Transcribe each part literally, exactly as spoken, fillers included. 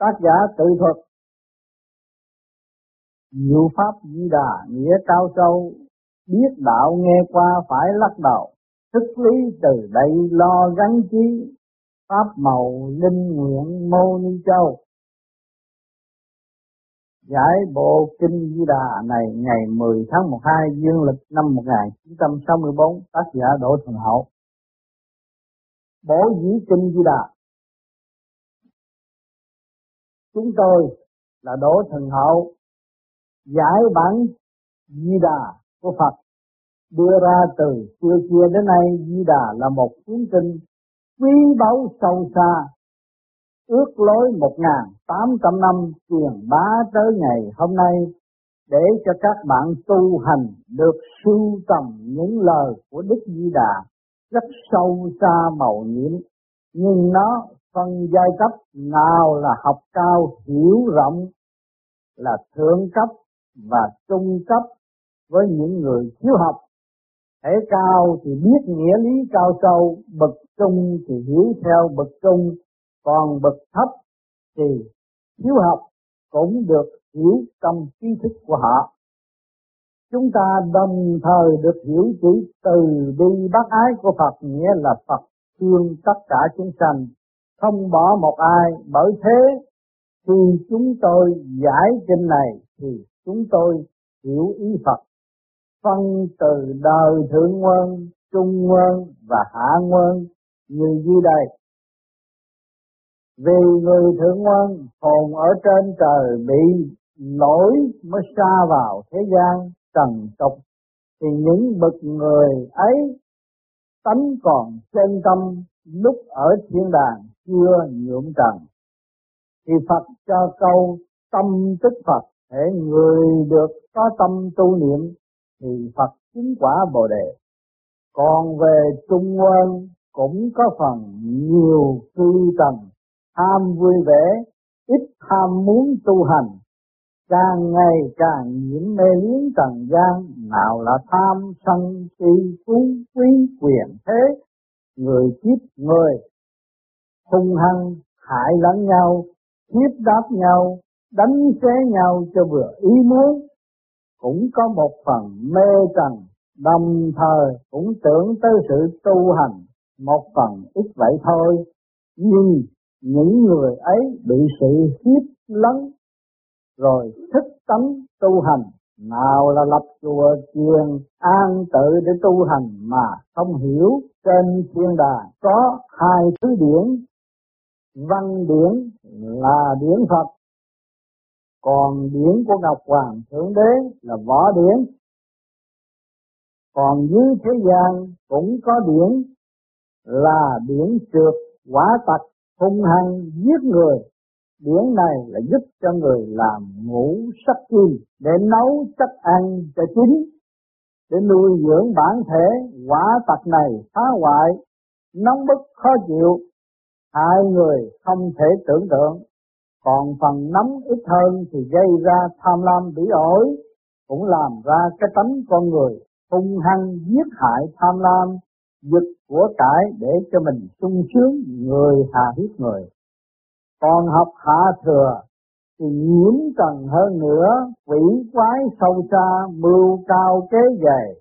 tác giả tự thuật diệu pháp Di Đà, nghĩa cao sâu, biết đạo nghe qua phải lắc đầu, thức lý từ đây lo gắn trí, pháp màu linh nguyện mô ni châu. Giải bộ kinh Di Đà này ngày mười tháng mười hai dương lịch năm một nghìn chín trăm sáu mươi tư, tác giả Đỗ Thành Hậu. Bổ dĩ kinh Di Đà. Chúng tôi là Đỗ Thành Hậu giải bản Di Đà của Phật, đưa ra từ xưa kia đến nay. Di Đà là một cuốn kinh quý báu sâu xa, ước lối một nghìn tám trăm năm truyền bá tới ngày hôm nay, để cho các bạn tu hành được sưu tầm những lời của Đức Di Đà rất sâu xa màu nhiệm, nhưng nó phân giai cấp, nào là học cao hiểu rộng, là thượng cấp và trung cấp với những người thiếu học. Thể cao thì biết nghĩa lý cao sâu, bậc trung thì hiểu theo bậc trung, còn bậc thấp thì thiếu học cũng được hiểu trong tri thức của họ. Chúng ta đồng thời được hiểu chữ từ bi bác ái của Phật, nghĩa là Phật thương tất cả chúng sanh, không bỏ một ai. Bởi thế khi chúng tôi giải kinh này thì chúng tôi hiểu ý Phật, phân từ đời thượng nguyên, trung nguyên và hạ nguyên như dưới đây. Vì người thượng nguyên hồn ở trên trời bị lỗi mới sa vào thế gian trần tục, thì những bậc người ấy tánh còn chân tâm, lúc ở thiên đàng chưa nhuộm trần, thì Phật cho câu tâm tức Phật. Để người được có tâm tu niệm thì Phật chứng quả Bồ Đề. Còn về trung nguyên cũng có phần nhiều cư tầng, tham vui vẻ, ít tham muốn tu hành, càng ngày càng nhiễm mê luyến trần gian, nào là tham sân si phú quý quyền thế, người kiếp người hung hăng hại lẫn nhau, hiếp đáp nhau, đánh xé nhau cho vừa ý muốn. Cũng có một phần mê trần, đồng thời cũng tưởng tới sự tu hành, một phần ít vậy thôi. Nhưng những người ấy bị sự hiếp lấn, rồi thích tánh tu hành, nào là lập chùa chiền an tự để tu hành mà không hiểu. Trên thiên đà có hai thứ điển, văn điển là điển Phật, còn điển của Ngọc Hoàng Thượng Đế là võ điển. Còn dưới thế gian cũng có điển là điển trượt quả tặc, hung hăng giết người. Điển này là giúp cho người làm ngũ sắc kim để nấu chất ăn cho chín, để nuôi dưỡng bản thể. Quả tặc này phá hoại, nóng bức khó chịu, hại người không thể tưởng tượng. Còn phần nóng ít hơn thì gây ra tham lam bỉ ổi, cũng làm ra cái tánh con người hung hăng giết hại tham lam, giật của cải để cho mình sung sướng, người hạ hiếp người. Còn học hạ thừa thì nhiễm trần hơn nữa, quỷ quái sâu xa, mưu cao kế dày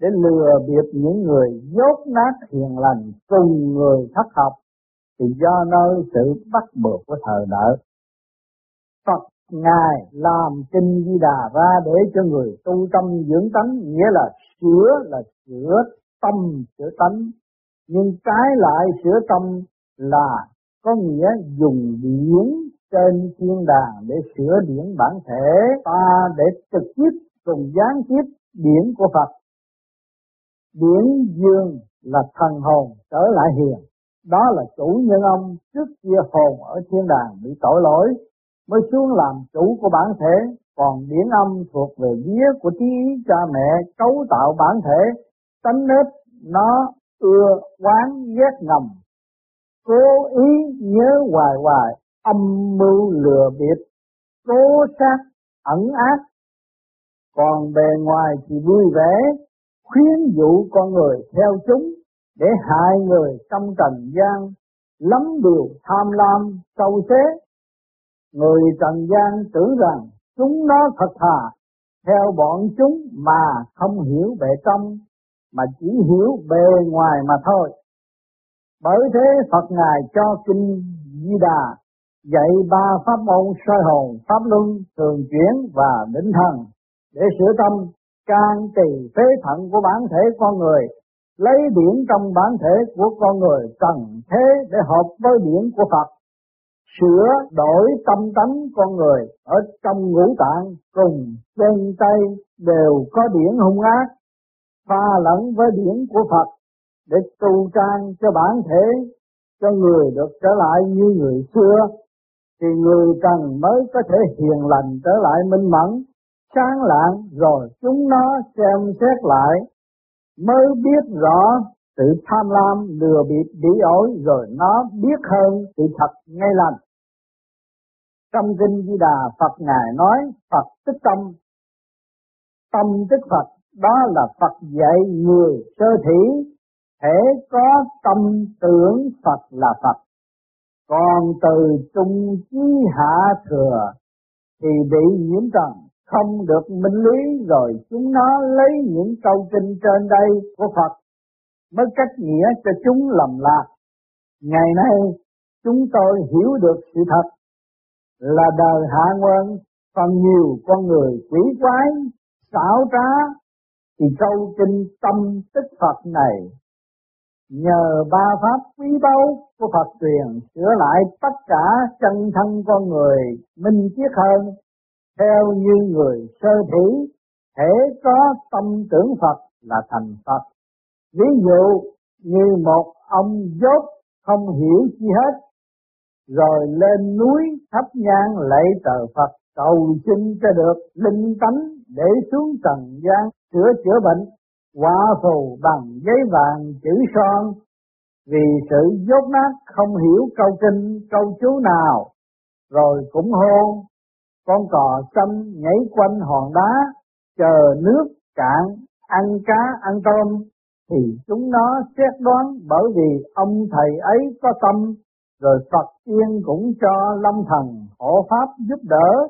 để lừa bịp những người dốt nát hiền lành cùng người thất học, thì do nơi sự bắt buộc của thời đại. Phật Ngài làm kinh Di Đà ra để cho người tu tâm dưỡng tánh, nghĩa là sửa là sửa tâm sửa tánh, nhưng trái lại sửa tâm là có nghĩa dùng điển trên thiên đàng để sửa điển bản thể ta, để trực tiếp cùng gián tiếp điển của Phật. Điển dương là thần hồn trở lại hiền, đó là chủ nhân ông. Trước kia hồn ở thiên đàng bị tội lỗi mới xuống làm chủ của bản thể, còn điển âm thuộc về vía của trí ý cha mẹ cấu tạo bản thể, tánh nết nó ưa oán ghét ngầm, cố ý nhớ hoài hoài, âm mưu lừa bịp, cố sát ẩn ác. Còn bề ngoài thì vui vẻ, khuyến dụ con người theo chúng để hại người trong trần gian, lắm điều tham lam sâu xế. Người trần gian tưởng rằng chúng nó thật thà, theo bọn chúng mà không hiểu bề trong, mà chỉ hiểu bề ngoài mà thôi. Bởi thế Phật Ngài cho Kinh Di Đà dạy ba pháp môn soi hồn, pháp luân, thường chuyển và định thần để sửa tâm, can trì phế thận của bản thể con người, lấy điển trong bản thể của con người cần thế để hợp với điển của Phật, sửa đổi tâm tánh con người ở trong ngũ tạng cùng chân tay đều có điển hung ác, pha lẫn với điển của Phật để tu trang cho bản thể, cho người được trở lại như người xưa, thì người trần mới có thể hiền lành trở lại minh mẫn, sáng lạng, rồi chúng nó xem xét lại mới biết rõ sự tham lam, lừa bịp, bỉ ổi, rồi nó biết hơn sự thật ngay lành. Trong Kinh Di Đà, Phật Ngài nói Phật tích tâm, tâm tích Phật, đó là Phật dạy người sơ thí, thể có tâm tưởng Phật là Phật, còn từ trung chí hạ thừa thì bị nhiễm trần, không được minh lý, rồi chúng nó lấy những câu kinh trên đây của Phật mới cách nghĩa cho chúng lầm lạc. Ngày nay chúng tôi hiểu được sự thật là đời hạ nguyên còn nhiều con người quỷ quái, xảo trá, thì câu kinh tâm tích Phật này nhờ ba pháp quý báu của Phật truyền sửa lại tất cả chân thân con người minh triết hơn, theo như người sơ thí, thể có tâm tưởng Phật là thành Phật. Ví dụ như một ông dốt không hiểu chi hết, rồi lên núi thắp nhang lạy tờ Phật cầu xin cho được linh tánh để xuống trần gian sửa chữa bệnh, quả phù bằng giấy vàng chữ son, vì sự dốt nát không hiểu câu kinh câu chú nào, rồi cũng hô con cò xanh nhảy quanh hòn đá chờ nước cạn ăn cá ăn tôm, thì chúng nó xét đoán bởi vì ông thầy ấy có tâm, rồi Phật tiên cũng cho lâm thần hộ pháp giúp đỡ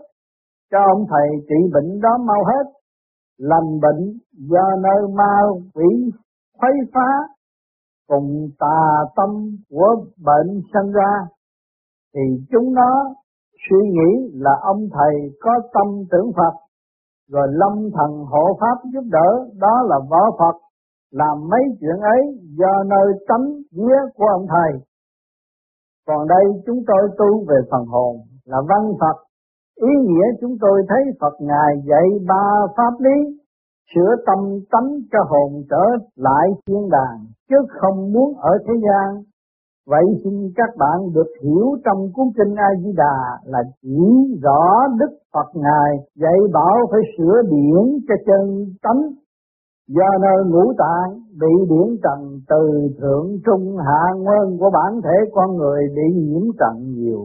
cho ông thầy trị bệnh đó mau hết, lành bệnh do nơi ma quỷ khuấy phá cùng tà tâm của bệnh sanh ra, thì chúng nó suy nghĩ là ông thầy có tâm tưởng Phật, rồi lâm thần hộ pháp giúp đỡ, đó là võ Phật làm mấy chuyện ấy do nơi tánh vía của ông thầy. Còn đây chúng tôi tu về phần hồn là văn Phật, ý nghĩa chúng tôi thấy Phật Ngài dạy ba pháp lý sửa tâm tánh cho hồn trở lại thiên đàng, chứ không muốn ở thế gian. Vậy xin các bạn được hiểu trong cuốn kinh A Di Đà là chỉ rõ Đức Phật Ngài dạy bảo phải sửa điển cho chân tánh, do nơi ngũ tạng bị điển trần từ thượng trung hạ nguyên của bản thể con người bị nhiễm trần nhiều.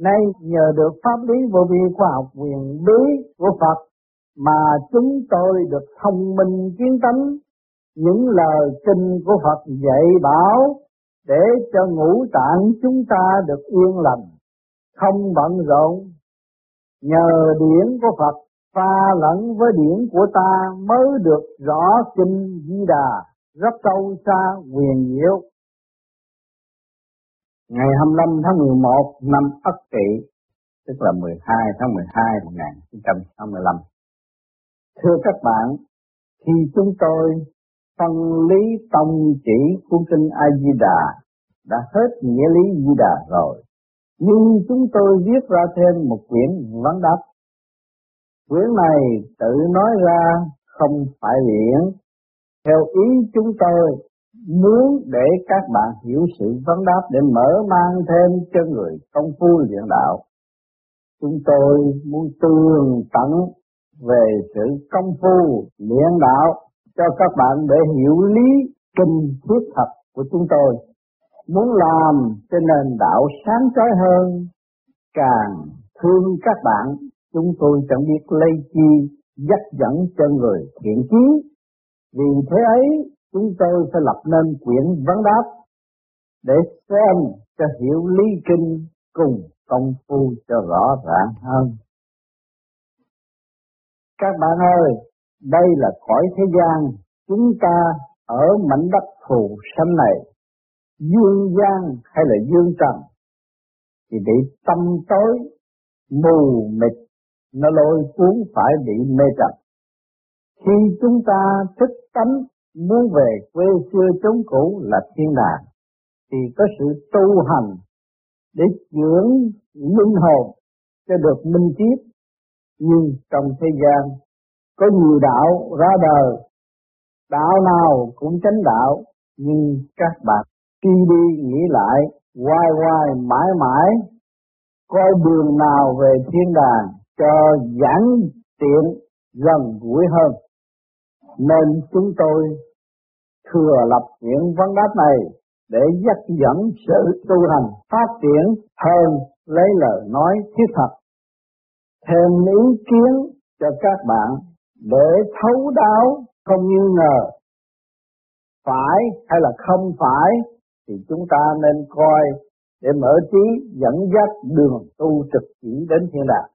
Nay nhờ được pháp lý vô vi khoa học quyền bí của Phật mà chúng tôi được thông minh kiến tánh, những lời kinh của Phật dạy bảo để cho ngũ tạng chúng ta được yên lành, không bận rộn. Nhờ điển của Phật pha lẫn với điển của ta mới được rõ kinh Di Đà rất sâu xa huyền diệu. Ngày hai mươi lăm tháng mười một năm Ất Tỵ, tức là mười hai tháng mười hai năm một nghìn chín trăm sáu mươi lăm. Thưa các bạn, khi chúng tôi phân lý tông chỉ của kinh A Di Đà đã hết nghĩa lý Di Đà rồi, nhưng chúng tôi viết ra thêm một quyển vấn đáp. Quyển này tự nói ra không phải liễn, theo ý chúng tôi muốn để các bạn hiểu sự vấn đáp để mở mang thêm cho người công phu luyện đạo. Chúng tôi muốn tường tận về sự công phu luyện đạo cho các bạn để hiểu lý kinh thiết thật của chúng tôi, muốn làm cho nền đạo sáng chói hơn. Càng thương các bạn, chúng tôi chẳng biết lây chi dắt dẫn cho người thiện chí. Vì thế ấy, chúng tôi sẽ lập nên quyển vấn đáp để xem cho hiểu lý kinh cùng công phu cho rõ ràng hơn. Các bạn ơi, đây là cõi thế gian, chúng ta ở mảnh đất phù sanh này, dương gian hay là dương trần, thì bị tâm tối, mù mịt, nó lôi cuốn phải bị mê trần. Khi chúng ta thức tánh muốn về quê xưa chốn cũ là thiên đàng, thì có sự tu hành để dưỡng linh hồn cho được minh triết. Nhưng trong thế gian có nhiều đạo ra đời, đạo nào cũng chánh đạo, nhưng các bạn khi đi nghĩ lại, hoài hoài mãi mãi, coi đường nào về thiên đàng cho giản tiện gần gũi hơn. Nên chúng tôi thừa lập những vấn đáp này để dắt dẫn sự tu hành phát triển hơn lấy lời nói thiết thật, thêm ý kiến cho các bạn để thấu đáo, không nghi ngờ phải hay là không phải, thì chúng ta nên coi để mở trí dẫn dắt đường tu trực chỉ đến thiên đàng.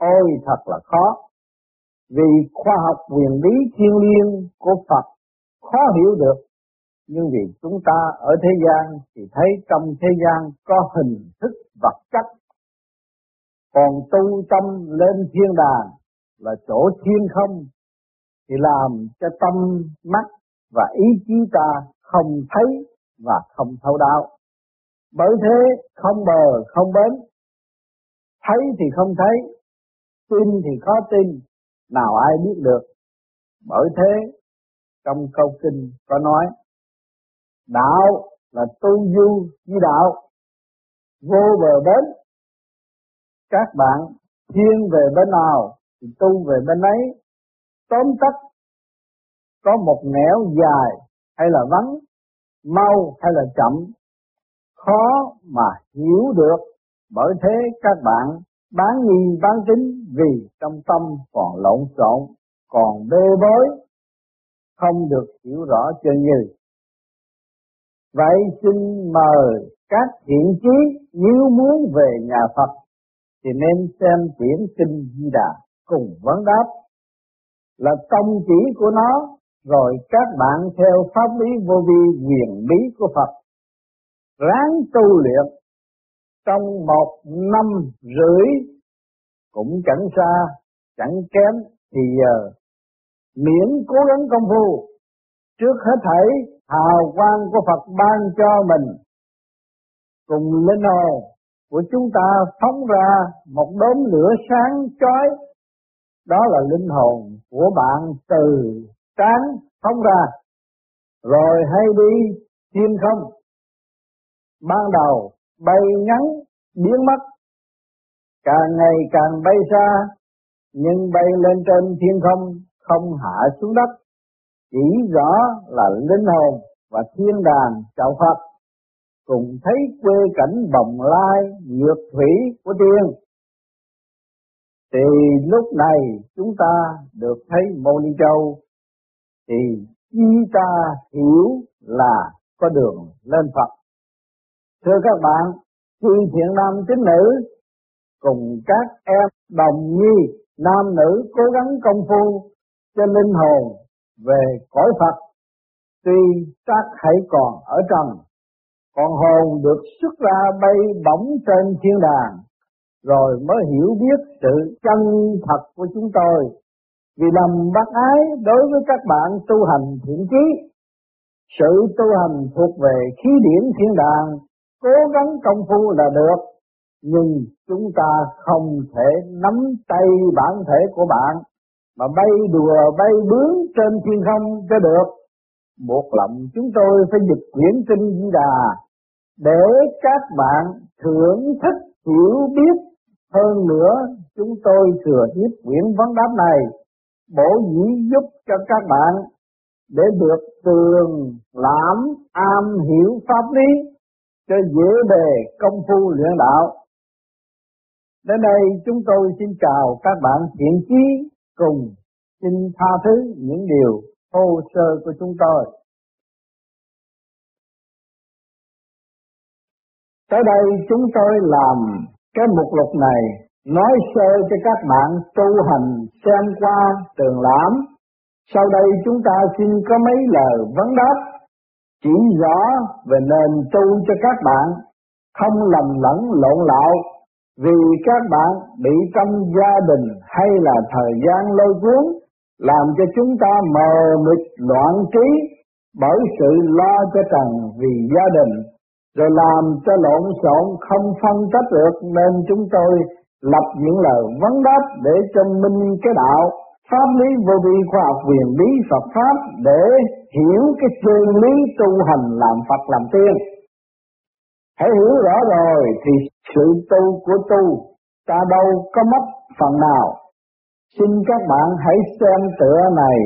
Ôi thật là khó, vì khoa học quyền lý thiên liêng của Phật khó hiểu được, nhưng vì chúng ta ở thế gian thì thấy trong thế gian có hình thức vật chất, còn tu tâm lên thiên đàng là chỗ thiên không, thì làm cho tâm mắt và ý chí ta không thấy và không thấu đáo. Bởi thế không bờ không bến, thấy thì không thấy, tin thì khó tin, nào ai biết được. Bởi thế trong câu kinh có nói, đạo là tu du với đạo, vô bờ bến. Các bạn thiên về bên nào thì tu về bên ấy. Tóm tắt, có một nẻo dài hay là vắng, mau hay là chậm, khó mà hiểu được. Bởi thế các bạn bán nghi bán tính, vì trong tâm còn lộn xộn, còn bê bối, không được hiểu rõ chân như. Vậy xin mời các thiện chí nếu muốn về nhà Phật thì nên xem quyển Kinh Di Đà cùng vấn đáp là tông chỉ của nó, rồi các bạn theo pháp lý vô vi huyền bí của Phật ráng tu luyện trong một năm rưỡi cũng chẳng xa chẳng kém, thì giờ miễn cố gắng công phu. Trước hết thảy hào quang của Phật ban cho mình cùng linh hồn của chúng ta phóng ra một đốm lửa sáng chói, đó là linh hồn của bạn từ trán phóng ra, rồi hay đi thiên không. Ban đầu bay ngắn biến mất, càng ngày càng bay xa, nhưng bay lên trên thiên không, không hạ xuống đất, chỉ rõ là linh hồn và thiên đàng chào Phật, cùng thấy quê cảnh bồng lai nhược thủy của tiên. Thì lúc này chúng ta được thấy Mô Ni Châu, thì chúng ta hiểu là có đường lên Phật. Thưa các bạn, chư thiện nam tín nữ cùng các em đồng nhi nam nữ cố gắng công phu cho linh hồn về cõi Phật. Tuy xác hãy còn ở trần, còn hồn được xuất ra bay bổng trên thiên đàng, rồi mới hiểu biết sự chân thật của chúng tôi. Vì lòng bác ái đối với các bạn tu hành thiện trí, sự tu hành thuộc về khí điển thiên đàng, cố gắng công phu là được. Nhưng chúng ta không thể nắm tay bản thể của bạn mà bay đùa bay bướm trên thiên không cho được. Buộc lòng chúng tôi phải dịch quyển Kinh Di Đà để các bạn thưởng thức hiểu biết hơn nữa. Chúng tôi thừa tiếp quyển vấn đáp này bổ dĩ giúp cho các bạn để được tường lãm am hiểu pháp lý cho dễ bề công phu luyện đạo. Đến đây chúng tôi xin chào các bạn thiện chí, cùng xin tha thứ những điều thô sơ của chúng tôi. Tới đây chúng tôi làm Cái mục lục này nói sơ cho các bạn tu hành xem qua tường lãm. Sau đây chúng ta xin có mấy lời vấn đáp chỉ rõ về nền tu cho các bạn không lầm lẫn lộn lạo, vì các bạn bị trong gia đình hay là thời gian lôi cuốn làm cho chúng ta mờ mịt loạn trí bởi sự lo cho cần vì gia đình, rồi làm cho lộn xộn không phân tách được, nên chúng tôi lập những lời vấn đáp để cho minh cái đạo pháp lý vô vi khoa học quyền bí Phật pháp, để hiểu cái chân lý tu hành làm Phật làm tiên. Hãy hiểu rõ rồi thì sự tu của tu ta đâu có mất phần nào. Xin các bạn hãy xem tựa này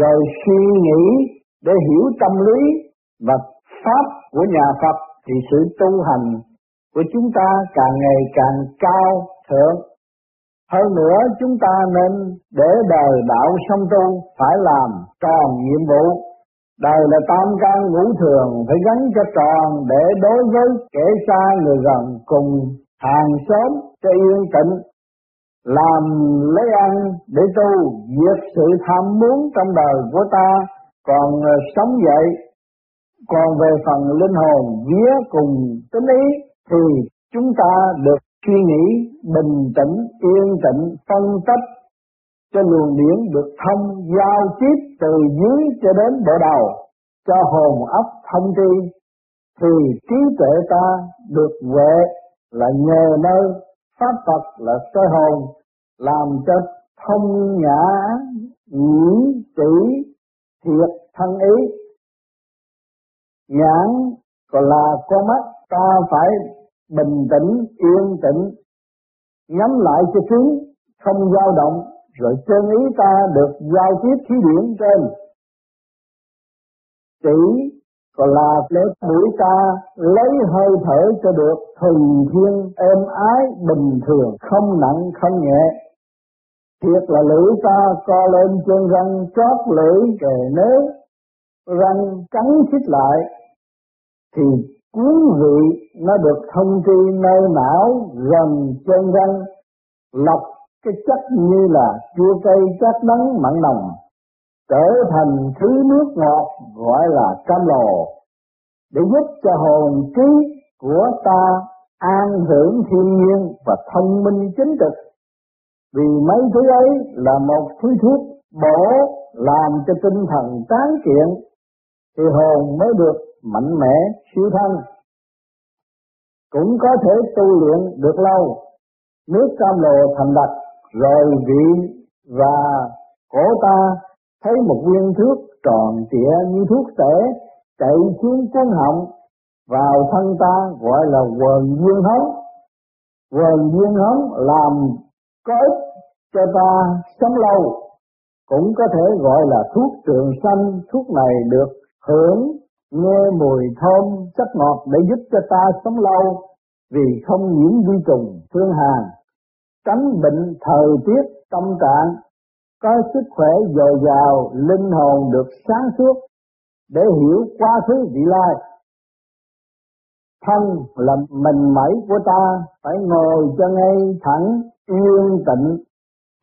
rồi suy nghĩ để hiểu tâm lý và pháp của nhà Phật, thì sự tu hành của chúng ta càng ngày càng cao thượng. Hơn nữa chúng ta nên để đời đạo song tu phải làm tròn nhiệm vụ. Đời là tam căn ngũ thường phải gắn cho tròn để đối với kẻ xa người gần cùng hàng xóm cho yên tĩnh. Làm lấy ăn để tu diệt sự tham muốn trong đời của ta còn sống dậy. Còn về phần linh hồn vía cùng tính ý thì chúng ta được suy nghĩ bình tĩnh, yên tĩnh, phân tích cho luồng điển được thông giao tiếp từ dưới cho đến bộ đầu, cho hồn ấp thông tri, thì trí tuệ ta được huệ là nhờ nơi pháp Phật là soi hồn, làm cho thông nhã nhĩ tỷ thiệt thân ý. Nhãn còn là con mắt, ta phải bình tĩnh, yên tĩnh, nhắm lại cho chứng, không dao động, rồi chân ý ta được giao tiếp khí điển trên. Chỉ còn là để mũi ta lấy hơi thở cho được thuần thiên êm ái bình thường, không nặng không nhẹ. Thiệt là lưỡi ta co lên trên răng, chót lưỡi kề nếp, răng cắn xích lại, thì cuốn vị nó được thông tri nơi não gần chân răng, lọc cái chất như là chua cây chất đắng mặn nồng, trở thành thứ nước ngọt gọi là cam lồ, để giúp cho hồn trí của ta an hưởng thiên nhiên và thông minh chính trực. Vì mấy thứ ấy là một thứ thuốc bổ làm cho tinh thần tráng kiện, thì hồn mới được mạnh mẽ siêu thân. Cũng có thể tu luyện được lâu, nước cam lồ thành đặc rồi vị và cổ ta thấy một viên thước tròn trịa như thuốc tể chạy xuống cuốn họng vào thân ta, gọi là quần dương hống. Quần dương hống làm có ích cho ta sống lâu, cũng có thể gọi là thuốc trường sanh. Thuốc này được hưởng nghe mùi thơm chất ngọt để giúp cho ta sống lâu, vì không nhiễm vi trùng thương hàn, tránh bệnh thời tiết tâm trạng, có sức khỏe dồi dào, linh hồn được sáng suốt để hiểu quá khứ vị lai. Thân là mình mẩy của ta phải ngồi cho ngay thẳng yên tịnh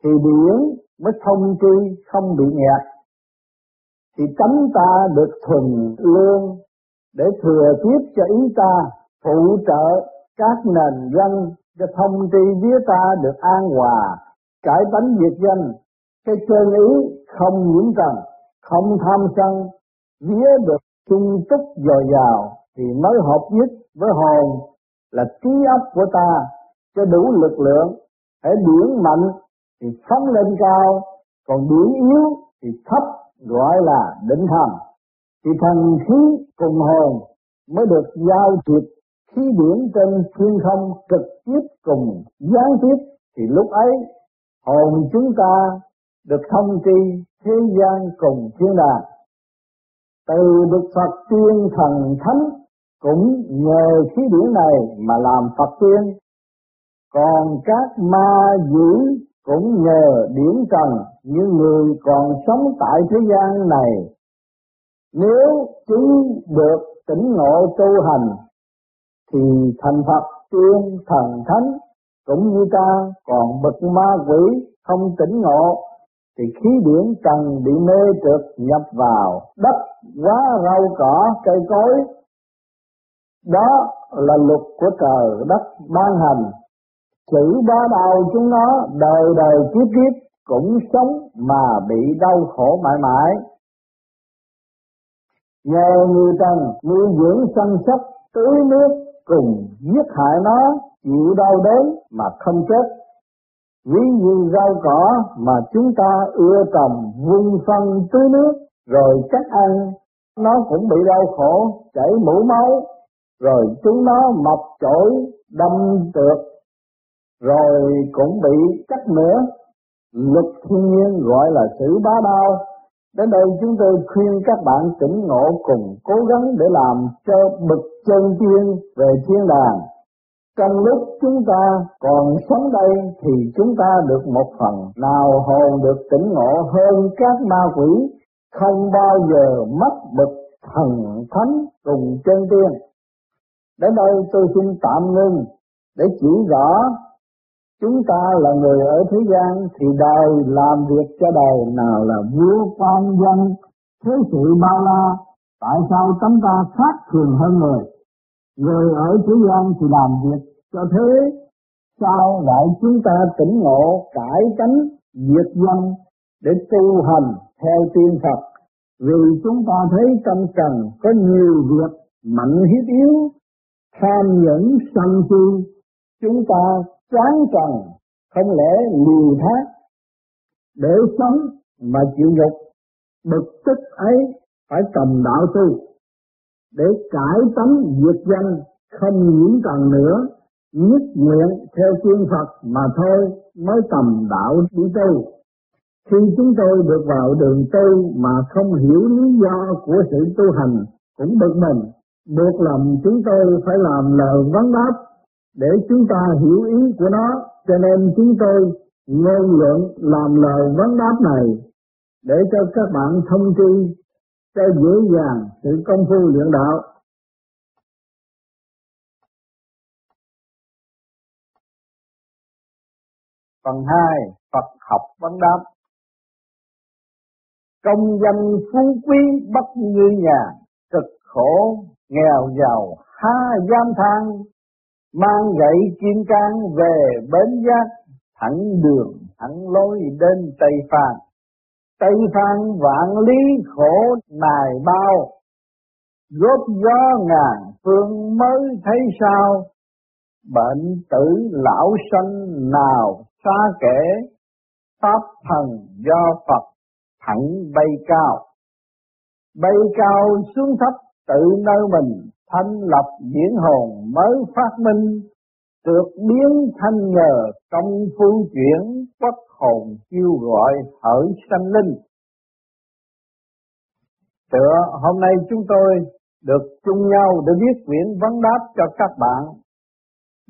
thì điển mới thông tri không bị nghẹt, thì tánh ta được thuần lương để thừa tiếp cho ý ta, phụ trợ các nền văn cho thông tri vía ta được an hòa, cải tánh diệt danh, cái chân ý không nhiễm trần, không tham sân, vía được sung túc dồi dào thì mới hợp nhất với hồn là trí óc của ta cho đủ lực lượng. Hễ điển mạnh thì phóng lên cao, còn điển yếu thì thấp, gọi là định thần. Thì thần khí cùng hồn mới được giao tiếp khí điển trên thiên không trực tiếp cùng gián tiếp, thì lúc ấy hồn chúng ta được thông tri thế gian cùng thiên đàng. Từ được Phật tiên thần thánh cũng nhờ khí điển này mà làm Phật tiên, còn các ma dữ cũng nhờ điển trần như người còn sống tại thế gian này. Nếu chứng được tỉnh ngộ tu hành thì thành Phật tiên thần thánh cũng như ta, còn bậc ma quỷ không tỉnh ngộ thì khí điển trần bị mê trượt nhập vào đất, quá rau cỏ, cây cối. Đó là luật của trời đất ban hành, chữ ba đầu chúng nó đời đời kiếp kiếp cũng sống mà bị đau khổ mãi mãi. Nhờ người trần nuôi dưỡng săn sóc tưới nước cùng giết hại nó, chịu đau đớn mà không chết. Ví như rau cỏ mà chúng ta ưa trồng vun phân tưới nước rồi cắt ăn, nó cũng bị đau khổ chảy mũ máu, rồi chúng nó mọc chổi đâm trượt, rồi cũng bị cắt nữa. Luật thiên nhiên gọi là sự bá đạo. Đến đây chúng tôi khuyên các bạn tỉnh ngộ cùng cố gắng để làm cho bực chân tiên về thiên đàng. Trong lúc chúng ta còn sống đây thì chúng ta được một phần nào hồn được tỉnh ngộ hơn các ma quỷ, không bao giờ mất bực thần thánh cùng chân tiên. Đến đây tôi xin tạm ngưng để chỉ rõ chúng ta là người ở thế gian thì đời làm việc cho đời, nào là vua quan dân, thế sự bao la, tại sao chúng ta khác thường hơn người? Người ở thế gian thì làm việc cho thế, sao lại chúng ta tỉnh ngộ cải tánh diệt dân để tu hành theo tiên Phật? Vì chúng ta thấy trong trần có nhiều việc mạnh hiếp yếu, tham nhẫn sân si, chúng ta chán trần, không lẽ liều thác để sống mà chịu nhục. Bực tức ấy phải cầm đạo tu để cải tánh diệt danh, không nhiễm trần nữa, nhất nguyện theo tiên Phật mà thôi, mới tầm đạo đi tu. Khi chúng tôi được vào đường tu mà không hiểu lý do của sự tu hành cũng bực mình, buộc lòng chúng tôi phải làm lời vấn đáp để chúng ta hiểu ý của nó, cho nên chúng tôi ngôn luận làm lời vấn đáp này để cho các bạn thông tri cho dễ dàng sự công phu luyện đạo. Phần hai, Phật học vấn đáp. Công danh phú quý bất như nhà, cực khổ nghèo giàu há dám than, mang gậy kim cang về bến giác, thẳng đường thẳng lối đến Tây Phương. Tây Phương vạn lý khổ nài bao, góp gió ngàn phương mới thấy sao, bệnh tử lão sanh nào xa kể, pháp thần do Phật thẳng bay cao. Bay cao xuống thấp tự nơi mình, thanh lập diễn hồn mới phát minh, được biến thanh nhờ công phu chuyển, bất hồn kêu gọi hỡi sanh linh. Tựa hôm nay chúng tôi được chung nhau để viết quyển vấn đáp cho các bạn,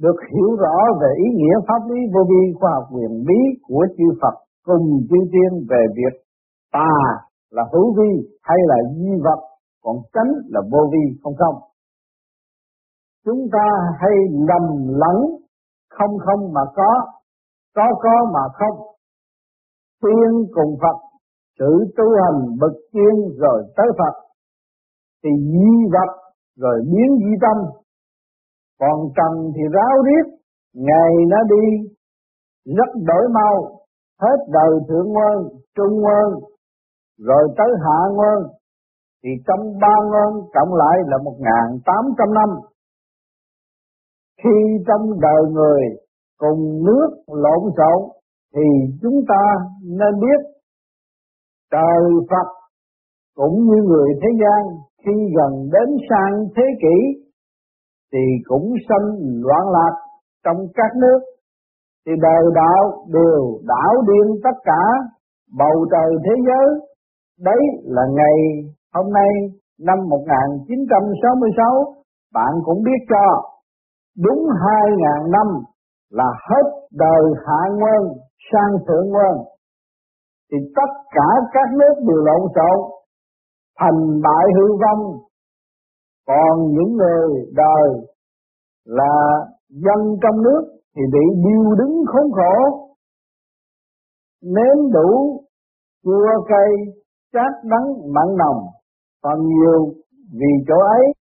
được hiểu rõ về ý nghĩa pháp lý vô vi khoa học quyền bí của chư Phật cùng chư tiên về việc tà là hữu vi hay là duy vật, còn chánh là vô vi không không. Chúng ta hay lầm lẫn không không mà có, có có mà không. Tiên cùng Phật, sự tu hành bậc tiên rồi tới Phật, thì duy vật rồi biến duy tâm. Còn trần thì ráo riết, ngày nó đi rất đổi mau, hết đời thượng nguyên, trung nguyên, rồi tới hạ nguyên, thì trong ba nguyên cộng lại là một ngàn tám trăm năm. Khi trong đời người cùng nước lộn xộn thì chúng ta nên biết trời Phật cũng như người thế gian, khi gần đến sang thế kỷ thì cũng sanh loạn lạc trong các nước, thì đời đạo đều đảo điên tất cả bầu trời thế giới. Đấy là ngày hôm nay năm một nghìn chín trăm sáu mươi sáu, bạn cũng biết cho. Đúng hai ngàn năm là hết đời hạ nguyên sang thượng nguyên, thì tất cả các nước đều lộn xộn, thành bại hư vong. Còn những người đời là dân trong nước thì bị điêu đứng khốn khổ, nếm đủ chua cay chát đắng mặn nồng. Phần nhiều vì chỗ ấy,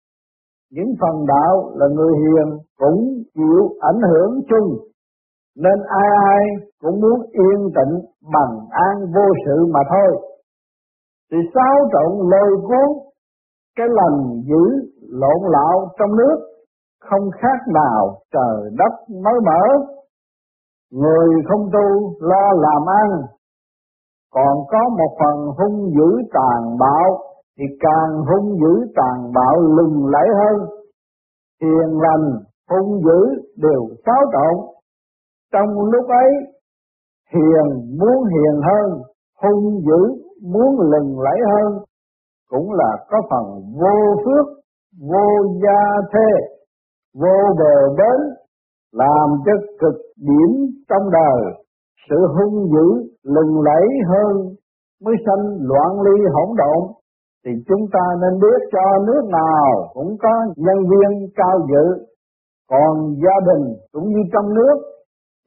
những phần đạo là người hiền cũng chịu ảnh hưởng chung, nên ai ai cũng muốn yên tịnh bằng an vô sự mà thôi. Thì xáo trộn lôi cuốn, cái lành dữ lộn lạo trong nước, không khác nào trời đất mới mở. Người không tu lo làm ăn, còn có một phần hung dữ tàn bạo, thì càng hung dữ tàn bạo lừng lẫy hơn. Hiền lành, hung dữ đều xáo trộn. Trong lúc ấy, hiền muốn hiền hơn, hung dữ muốn lừng lẫy hơn, cũng là có phần vô phước, vô gia thế, vô bờ bến, làm cho cực điểm trong đời. Sự hung dữ lừng lẫy hơn mới sanh loạn ly hỗn độn. Thì chúng ta nên biết cho nước nào cũng có nhân viên cao dự, còn gia đình cũng như trong nước,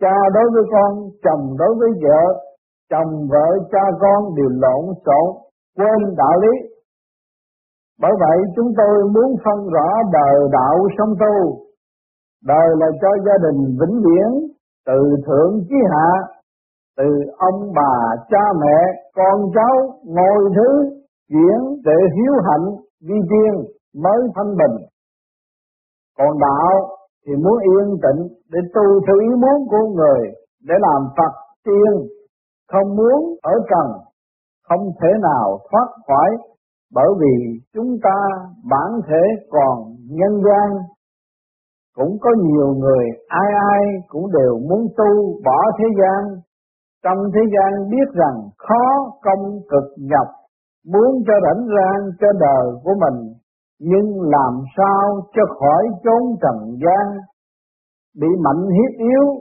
cha đối với con, chồng đối với vợ, chồng vợ cha con đều lộn xộn, quên đạo lý. Bởi vậy chúng tôi muốn phân rõ đời đạo song tu. Đời là cho gia đình vĩnh viễn, từ thượng chí hạ, từ ông bà, cha mẹ, con cháu, mọi thứ chuyển để hiếu hạnh, vi tiên mới thanh bình. Còn đạo thì muốn yên tĩnh để tu theo ý muốn của người, để làm Phật tiên, không muốn ở trần, không thể nào thoát khỏi, bởi vì chúng ta bản thể còn nhân gian. Cũng có nhiều người ai ai cũng đều muốn tu bỏ thế gian, trong thế gian biết rằng khó công cực nhập, muốn cho rảnh rang cho đời của mình, nhưng làm sao cho khỏi chốn trần gian. Bị mạnh hiếp yếu,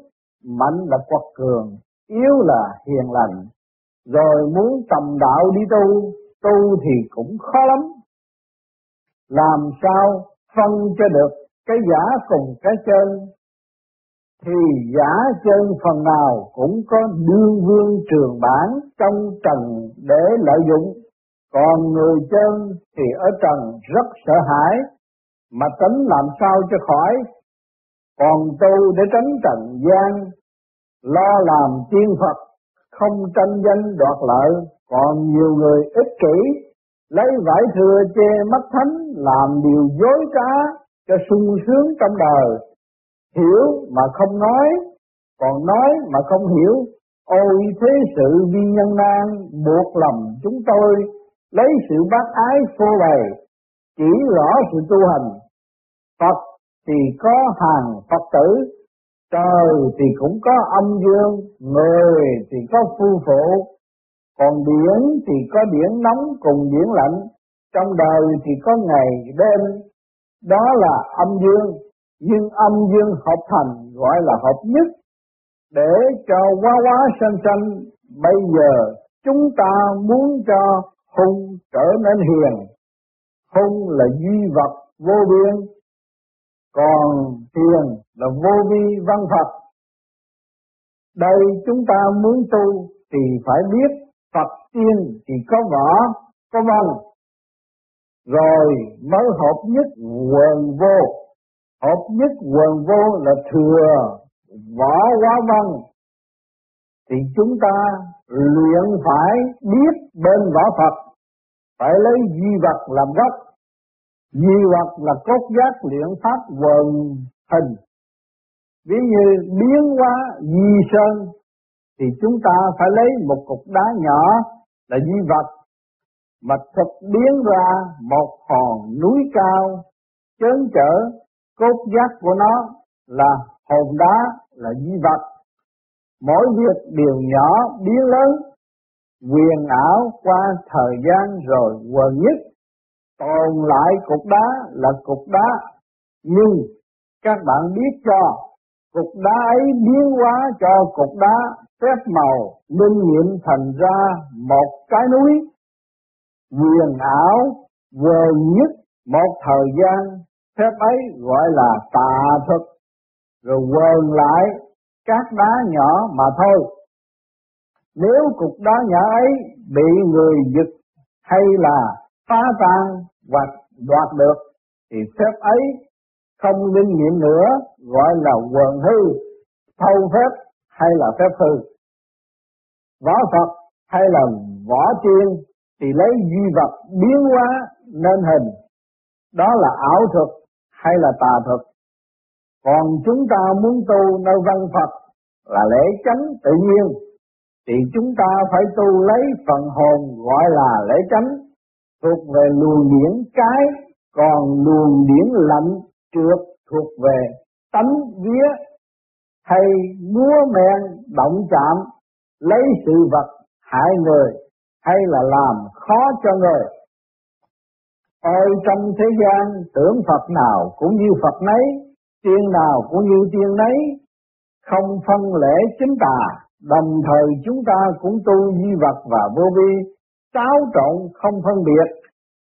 mạnh là quật cường, yếu là hiền lành, rồi muốn tầm đạo đi tu, tu thì cũng khó lắm. Làm sao phân cho được cái giả cùng cái chân, thì giả chân phần nào cũng có đương vương trường bản trong trần để lợi dụng, còn người chân thì ở trần rất sợ hãi, mà tránh làm sao cho khỏi, còn tu để tránh trần gian, lo làm tiên Phật, không tranh danh đoạt lợi. Còn nhiều người ích kỷ, lấy vải thừa che mắt thánh, làm điều dối trá cho sung sướng trong đời, hiểu mà không nói, còn nói mà không hiểu. Ôi thế sự vi nhân nan, buộc lòng chúng tôi lấy sự bác ái phô bày, chỉ rõ sự tu hành. Phật thì có hàng Phật tử, trời thì cũng có âm dương, người thì có phu phụ, còn điển thì có điển nóng cùng điển lạnh, trong đời thì có ngày đêm, đó là âm dương. Nhưng âm dương hợp thành gọi là hợp nhất, để cho quá quá sanh sanh. Bây giờ chúng ta muốn cho hung trở nên hiền, hung là duy vật vô biên, còn hiền là vô vi văn Phật. Đây chúng ta muốn tu thì phải biết Phật tiên thì có võ, có văn, rồi mới hợp nhất quần vô. Hợp nhất quần vô là thừa võ hóa văn, thì chúng ta luyện phải biết bên võ Phật, phải lấy duy vật làm gốc. Duy vật là cốt giác luyện pháp quần hình, ví như biến hóa duy sơn, thì chúng ta phải lấy một cục đá nhỏ là duy vật, mà thực biến ra một hòn núi cao, chớn chở cốt giác của nó là hòn đá, là duy vật. Mỗi việc điều nhỏ biến lớn, quyền ảo qua thời gian rồi quần nhất, còn lại cục đá là cục đá. Nhưng các bạn biết cho, cục đá ấy biến hóa cho cục đá phép màu, nên nghiệm thành ra một cái núi. Quyền ảo vờ nhất một thời gian, phép ấy gọi là tà thuật, rồi quần lại các đá nhỏ mà thôi. Nếu cục đá nhỏ ấy bị người giật hay là phá tan hoặc đoạt được thì phép ấy không linh nghiệm nữa, gọi là quần hư, thâu phép hay là phép hư. Võ Phật hay là võ tiên thì lấy duy vật biến hóa nên hình, đó là ảo thuật hay là tà thuật. Còn chúng ta muốn tu nơi văn Phật là lễ chánh tự nhiên, thì chúng ta phải tu lấy phần hồn gọi là lễ chánh, thuộc về luồng điển cái, còn luồng điển lạnh trượt thuộc về tánh vía hay múa men động chạm, lấy sự vật hại người hay là làm khó cho người. Ôi, trong thế gian tưởng Phật nào cũng như Phật nấy, tiên nào cũng như tiên nấy, không phân lễ chính tà. Đồng thời chúng ta cũng tu duy vật và vô vi, xáo trộn không phân biệt,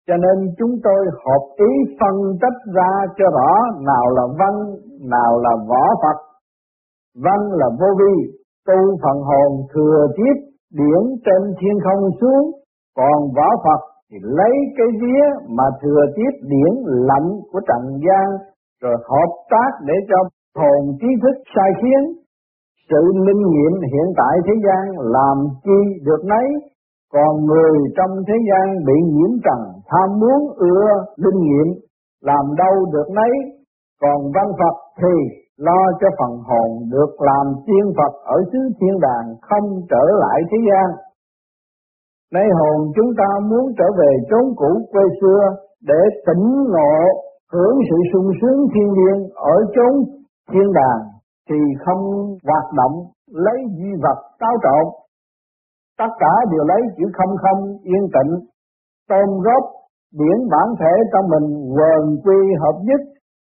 cho nên chúng tôi hợp ý phân tách ra cho rõ nào là văn, nào là võ Phật. Văn là vô vi, tu phần hồn thừa tiếp điển trên thiên không xuống, còn võ Phật thì lấy cái vía mà thừa tiếp điển lạnh của trần gian, rồi hợp tác để cho hồn trí thức sai khiến. Sự linh nghiệm hiện tại thế gian làm chi được nấy, còn người trong thế gian bị nhiễm trần tham muốn ưa linh nghiệm, làm đâu được nấy. Còn văn Phật thì lo cho phần hồn được làm tiên Phật ở xứ thiên đàng, không trở lại thế gian. Nay hồn chúng ta muốn trở về chốn cũ quê xưa để tỉnh ngộ, hưởng sự sung sướng thiên nhiên ở chốn thiên đàng, thì không hoạt động lấy duy vật xáo trộn, tất cả đều lấy chữ không không yên tịnh, tôn góp điển bản thể trong mình quần quy hợp nhất,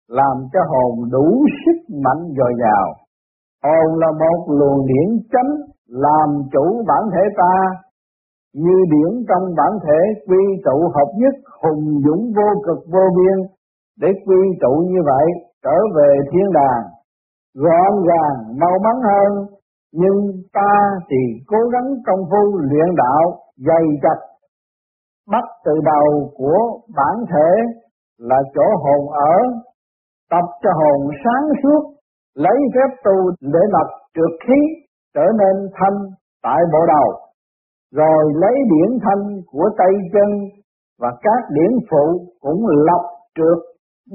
làm cho hồn đủ sức mạnh dồi dào. Hồn là một luồng điển chánh làm chủ bản thể ta, như điển trong bản thể quy tụ hợp nhất hùng dũng vô cực vô biên, để quy tụ như vậy trở về thiên đàng gọn gàng mau mắn hơn. Nhưng ta thì cố gắng công phu luyện đạo dày chặt, bắt từ đầu của bản thể là chỗ hồn ở, tập cho hồn sáng suốt, lấy phép tu để lập trượt khí trở nên thanh tại bộ đầu, rồi lấy điển thanh của tay chân và các điển phụ cũng lập trượt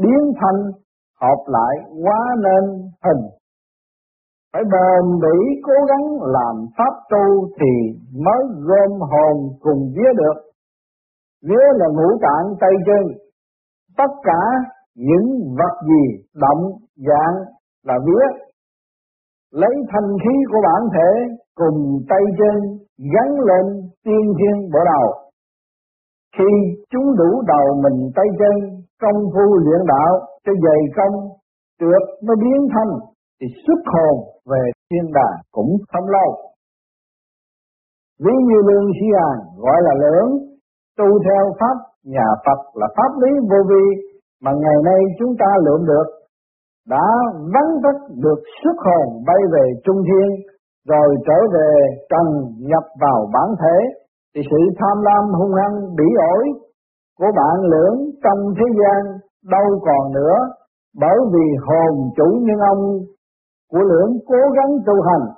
biến thanh, hợp lại quá nên hình. Phải bền bỉ cố gắng làm pháp tu thì mới gom hồn cùng vía được. Vía là ngũ tạng tay chân, tất cả những vật gì động dạng là vía. Lấy thanh khí của bản thể cùng tay chân gắn lên tiên thiên bộ đầu. Khi chúng đủ đầu mình tay chân, công phu luyện đạo cho dày công trượt nó biến thanh, thì xuất hồn về thiên đàng cũng không lâu. Ví như Lương Sĩ Hàn gọi là Lưỡng, tu theo pháp nhà Phật là pháp lý vô vi mà ngày nay chúng ta lượm được, đã vắn tắt được xuất hồn bay về trung thiên, rồi trở về trần nhập vào bản thể, thì sự tham lam hung hăng bỉ ổi của bạn Lưỡng trong thế gian đâu còn nữa, bởi vì hồn chủ nhân ông của Lưỡng cố gắng tu hành,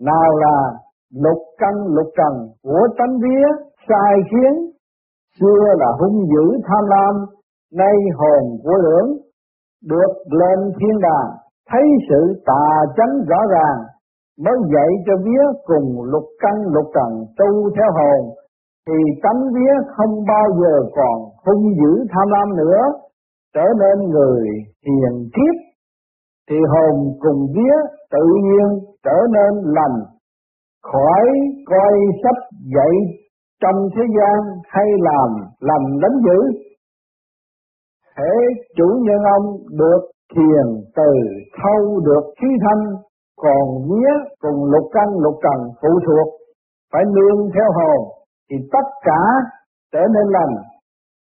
nào là lục căn lục trần của tánh vía sai khiến, xưa là hung dữ tham lam, nay hồn của Lưỡng được lên thiên đàng, thấy sự tà chánh rõ ràng, mới dạy cho vía cùng lục căn lục trần tu theo hồn, thì tánh vía không bao giờ còn hung dữ tham lam nữa, trở nên người hiền thiết, thì hồn cùng vía tự nhiên trở nên lành, khỏi coi sách dạy trong thế gian hay làm lành đánh dữ. Thế chủ nhân ông được thiền từ thâu được khí thanh, còn vía cùng lục căn lục trần phụ thuộc phải nương theo hồn, thì tất cả trở nên lành.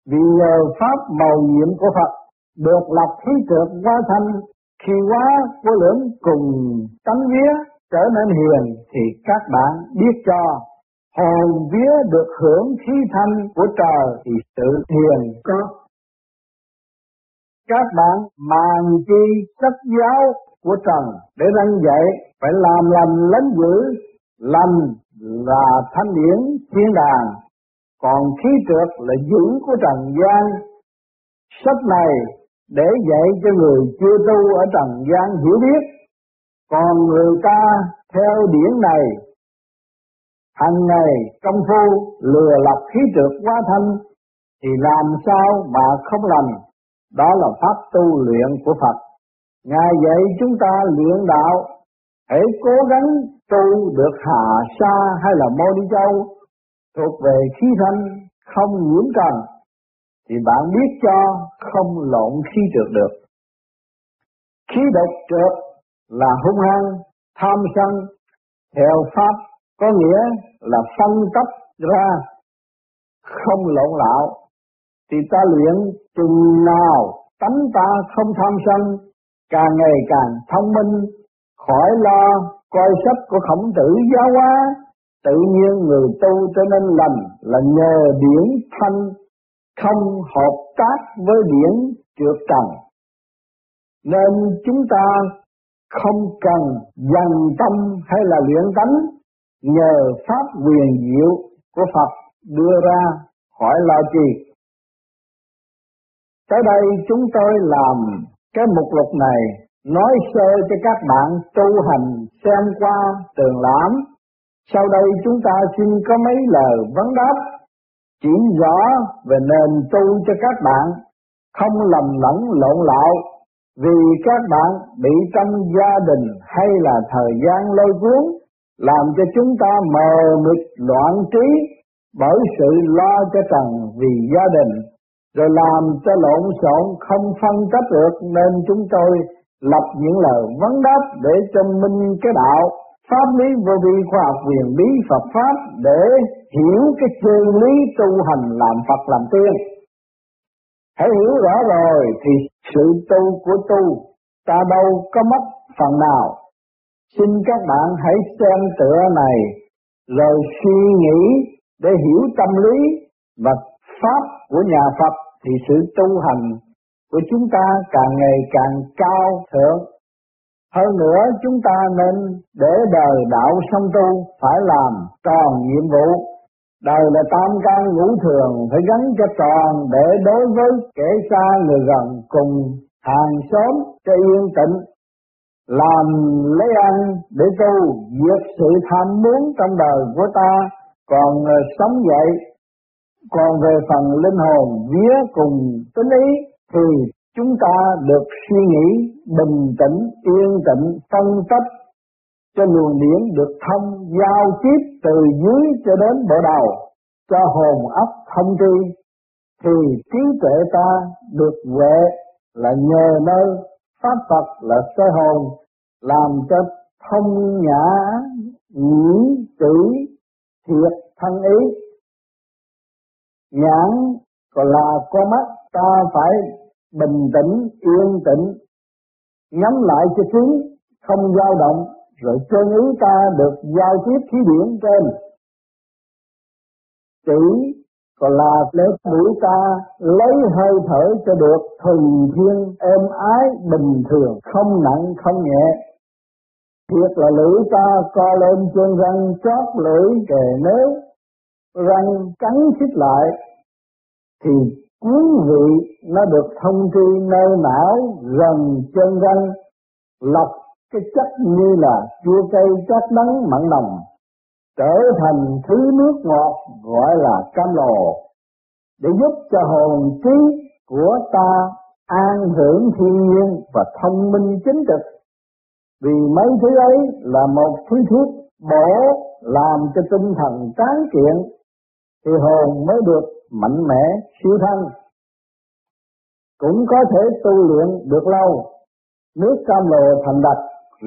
Vì nhờ pháp màu nhiệm của Phật được lập khí trượt quá thanh, khi quá của Lưỡng cùng tánh vía trở nên hiền thì các bạn biết cho hồn vía được hưởng khí thanh của trời thì sự hiền có. Các bạn màng chi sách giáo của trần để răn dạy phải làm lành lấn dữ, lành là thanh điển thiên đàng, còn khí trượt là dữ của trần gian. Sách này để dạy cho người chưa tu ở trần gian hiểu biết, còn người ta theo điển này hàng ngày công phu lừa lọc khí trượt quá thanh thì làm sao mà không lành. Đó là pháp tu luyện của Phật. Ngài dạy chúng ta luyện đạo, hãy cố gắng tu được Hà Sa hay là Mô Ni Châu thuộc về khí thanh không nhiễm trần thì bạn biết cho không lộn khí trượt được. Khí độc trượt là hung hăng, tham sân, theo pháp có nghĩa là phân cấp ra, không lộn lạo, thì ta luyện chừng nào tánh ta không tham sân, càng ngày càng thông minh, khỏi lo coi sách của Khổng Tử giáo hóa, tự nhiên người tu trở nên lành là nhờ điển thanh không hợp tác với điển trượt trần, nên chúng ta không cần dành tâm hay là luyện tánh, nhờ pháp quyền diệu của Phật đưa ra khỏi lo trì. Tới đây chúng tôi làm cái mục lục này nói sơ cho các bạn tu hành xem qua tường lãm. Sau đây chúng ta xin có mấy lời vấn đáp chỉ rõ về nền tu cho các bạn không lầm lẫn lộn lạo, vì các bạn bị trong gia đình hay là thời gian lôi cuốn làm cho chúng ta mờ mịt loạn trí bởi sự lo cho trần vì gia đình, rồi làm cho lộn xộn không phân tách được, nên chúng tôi lập những lời vấn đáp để chứng minh cái đạo pháp lý vô vi khoa học quyền bí Phật pháp để hiểu cái chân lý tu hành làm Phật làm tiên. Hãy hiểu rõ rồi thì sự tu của tu ta đâu có mất phần nào. Xin các bạn hãy xem tựa này rồi suy nghĩ để hiểu tâm lý và pháp của nhà Phật thì sự tu hành của chúng ta càng ngày càng cao thượng. Hơn nữa chúng ta nên để đời đạo song tu phải làm tròn nhiệm vụ. Đời là tam căn ngũ thường phải gắn cho tròn để đối với kẻ xa người gần cùng hàng xóm cho yên tĩnh. Làm lấy ăn để tu diệt sự tham muốn trong đời của ta còn sống dậy. Còn về phần linh hồn vía cùng tính ý thì chúng ta được suy nghĩ bình tĩnh, yên tĩnh, phân tích cho luồng điển được thông giao tiếp từ dưới cho đến bộ đầu, cho hồn ấp thông tri, thì trí tuệ ta được huệ là nhờ nơi pháp Phật là soi hồn, làm cho thông nhã, nhĩ, tử, thiệt, thân ý. Nhãn còn là con mắt ta phải bình tĩnh, yên tĩnh, nhắm lại cho chúng không dao động, rồi chân ý ta được giao tiếp khí điển trên. Chỉ còn là để mũi ta lấy hơi thở cho được thuần thiên, êm ái, bình thường, không nặng, không nhẹ. Thiệt là lưỡi ta co lên trên răng, chóp lưỡi kề nếp, răng cắn xích lại, thì quý vị nó được thông tri nơi não gần chân răng, lọc cái chất như là chua cay chát đắng mặn nồng, trở thành thứ nước ngọt gọi là cam lồ, để giúp cho hồn trí của ta an hưởng thiên nhiên và thông minh chính trực. Vì mấy thứ ấy là một thứ thuốc bổ làm cho tinh thần tráng kiện, thì hồn mới được mạnh mẽ siêu thân. Cũng có thể tu luyện được lâu, nước cam lồ thành đặc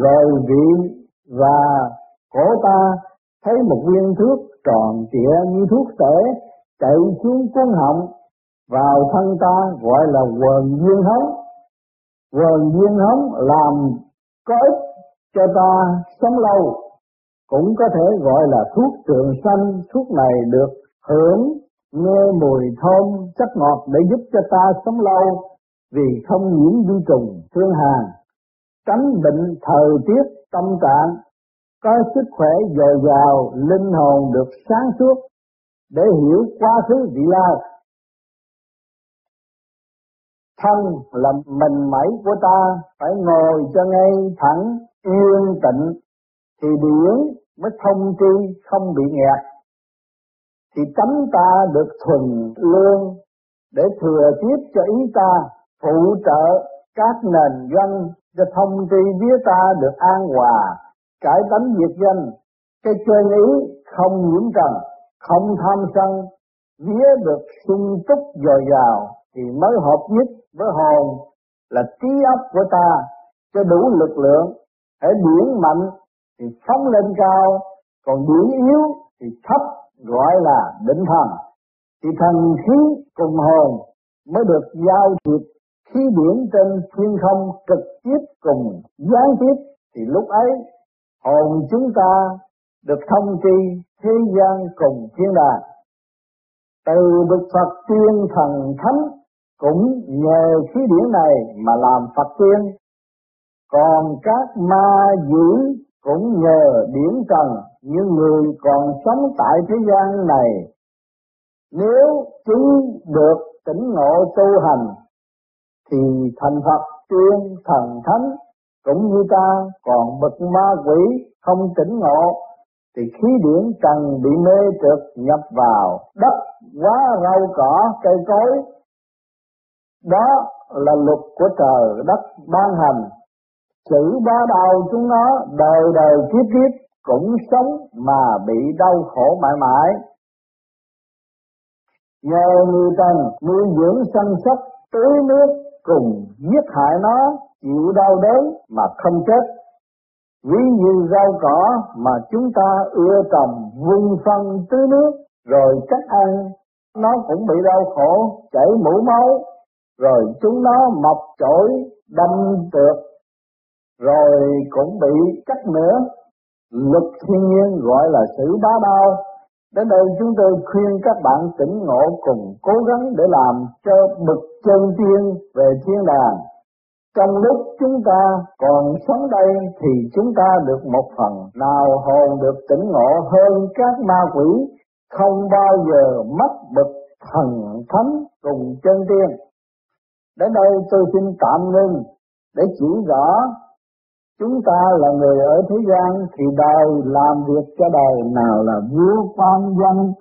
rồi vị và cổ ta thấy một viên thước tròn trịa như thuốc tể chạy xuống cuốn họng vào thân ta gọi là quần viên hống. Quần viên hống làm có ích cho ta sống lâu, cũng có thể gọi là thuốc trường sanh. Thuốc này được hưởng nghe mùi thơm chất ngọt để giúp cho ta sống lâu, vì không nhiễm vi trùng thương hàn, tránh bệnh thời tiết tâm trạng, có sức khỏe dồi dào, linh hồn được sáng suốt để hiểu quá khứ vị lai. Thân là mình mẩy của ta phải ngồi cho ngay thẳng yên tịnh thì điển mới thông tri, không bị nghẹt, thì tánh ta được thuần lương để thừa tiếp cho ý ta, phụ trợ các nền văn cho thông tri vía ta được an hòa, cải tánh diệt danh, cái chân ý không nhiễm trần, không tham sân, vía được sung túc dồi dào thì mới hợp nhất với hồn là trí óc của ta cho đủ lực lượng. Hễ điển mạnh thì phóng lên cao, còn điển yếu thì thấp, gọi là định thần. Thì thần khí cùng hồn mới được giao thiệp khí điển trên thiên không trực tiếp cùng gián tiếp, thì lúc ấy hồn chúng ta được thông tri thế gian cùng thiên đàng. Từ được Phật tiên thần thánh cũng nhờ khí điển này mà làm Phật tiên, còn các ma dữ cũng nhờ điển trần như người còn sống tại thế gian này. Nếu chúng được tỉnh ngộ tu hành thì thành Phật tiên thần thánh, cũng như ta còn bậc ma quỷ không tỉnh ngộ thì khí điển trần bị mê trượt nhập vào đất quá rau cỏ cây cối. Đó là luật của trời đất ban hành, chữ ba đầu chúng nó đời đời kiếp kiếp cũng sống mà bị đau khổ mãi mãi. Nhờ người trần nuôi dưỡng săn sóc tưới nước cùng giết hại nó chịu đau đớn mà không chết, ví như rau cỏ mà chúng ta ưa trồng vung phân tưới nước rồi cắt ăn, nó cũng bị đau khổ chảy mũ máu, rồi chúng nó mọc chổi đâm trượt rồi cũng bị cắt nữa. Luật thiên nhiên gọi là sự bá đạo. Đến đây chúng tôi khuyên các bạn tỉnh ngộ cùng cố gắng để làm cho bậc chân tiên về thiên đàng. Trong lúc chúng ta còn sống đây thì chúng ta được một phần nào hồn được tỉnh ngộ hơn các ma quỷ, không bao giờ mất bậc thần thánh cùng chân tiên. Đến đây tôi xin tạm ngưng để chỉ rõ chúng ta là người ở thế gian thì đời làm việc cho đời, nào là vua quan dân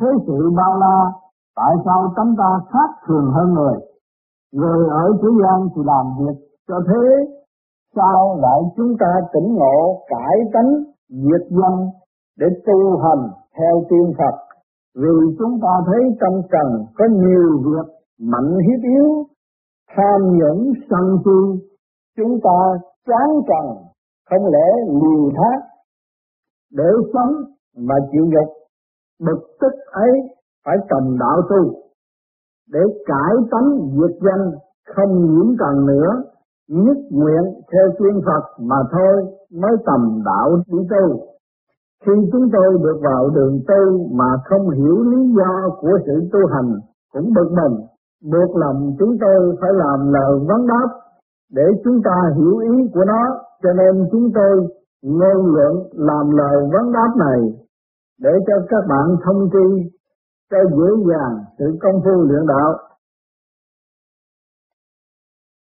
thế sự bao la, tại sao tánh ta khác thường hơn người? Người ở thế gian thì làm việc cho thế, sao lại chúng ta tỉnh ngộ cải tánh diệt danh để tu hành theo tiên Phật? Vì chúng ta thấy trong trần có nhiều việc mạnh hiếp yếu, tham nhẫn sân si, chúng ta chán trần không lẽ liều thác để sống mà chịu nhục. Bực tức ấy phải tầm đạo tu để cải tánh diệt danh, không nhiễm trần nữa, nhất nguyện theo tiên Phật mà thôi mới tầm đạo đi tu. Khi chúng tôi được vào đường tu mà không hiểu lý do của sự tu hành cũng bực mình, buộc lòng chúng tôi phải làm lời vấn đáp để chúng ta hiểu ý của nó, cho nên chúng tôi ngôn luận làm lời vấn đáp này để cho các bạn thông tri, cho dễ dàng sự công phu luyện đạo.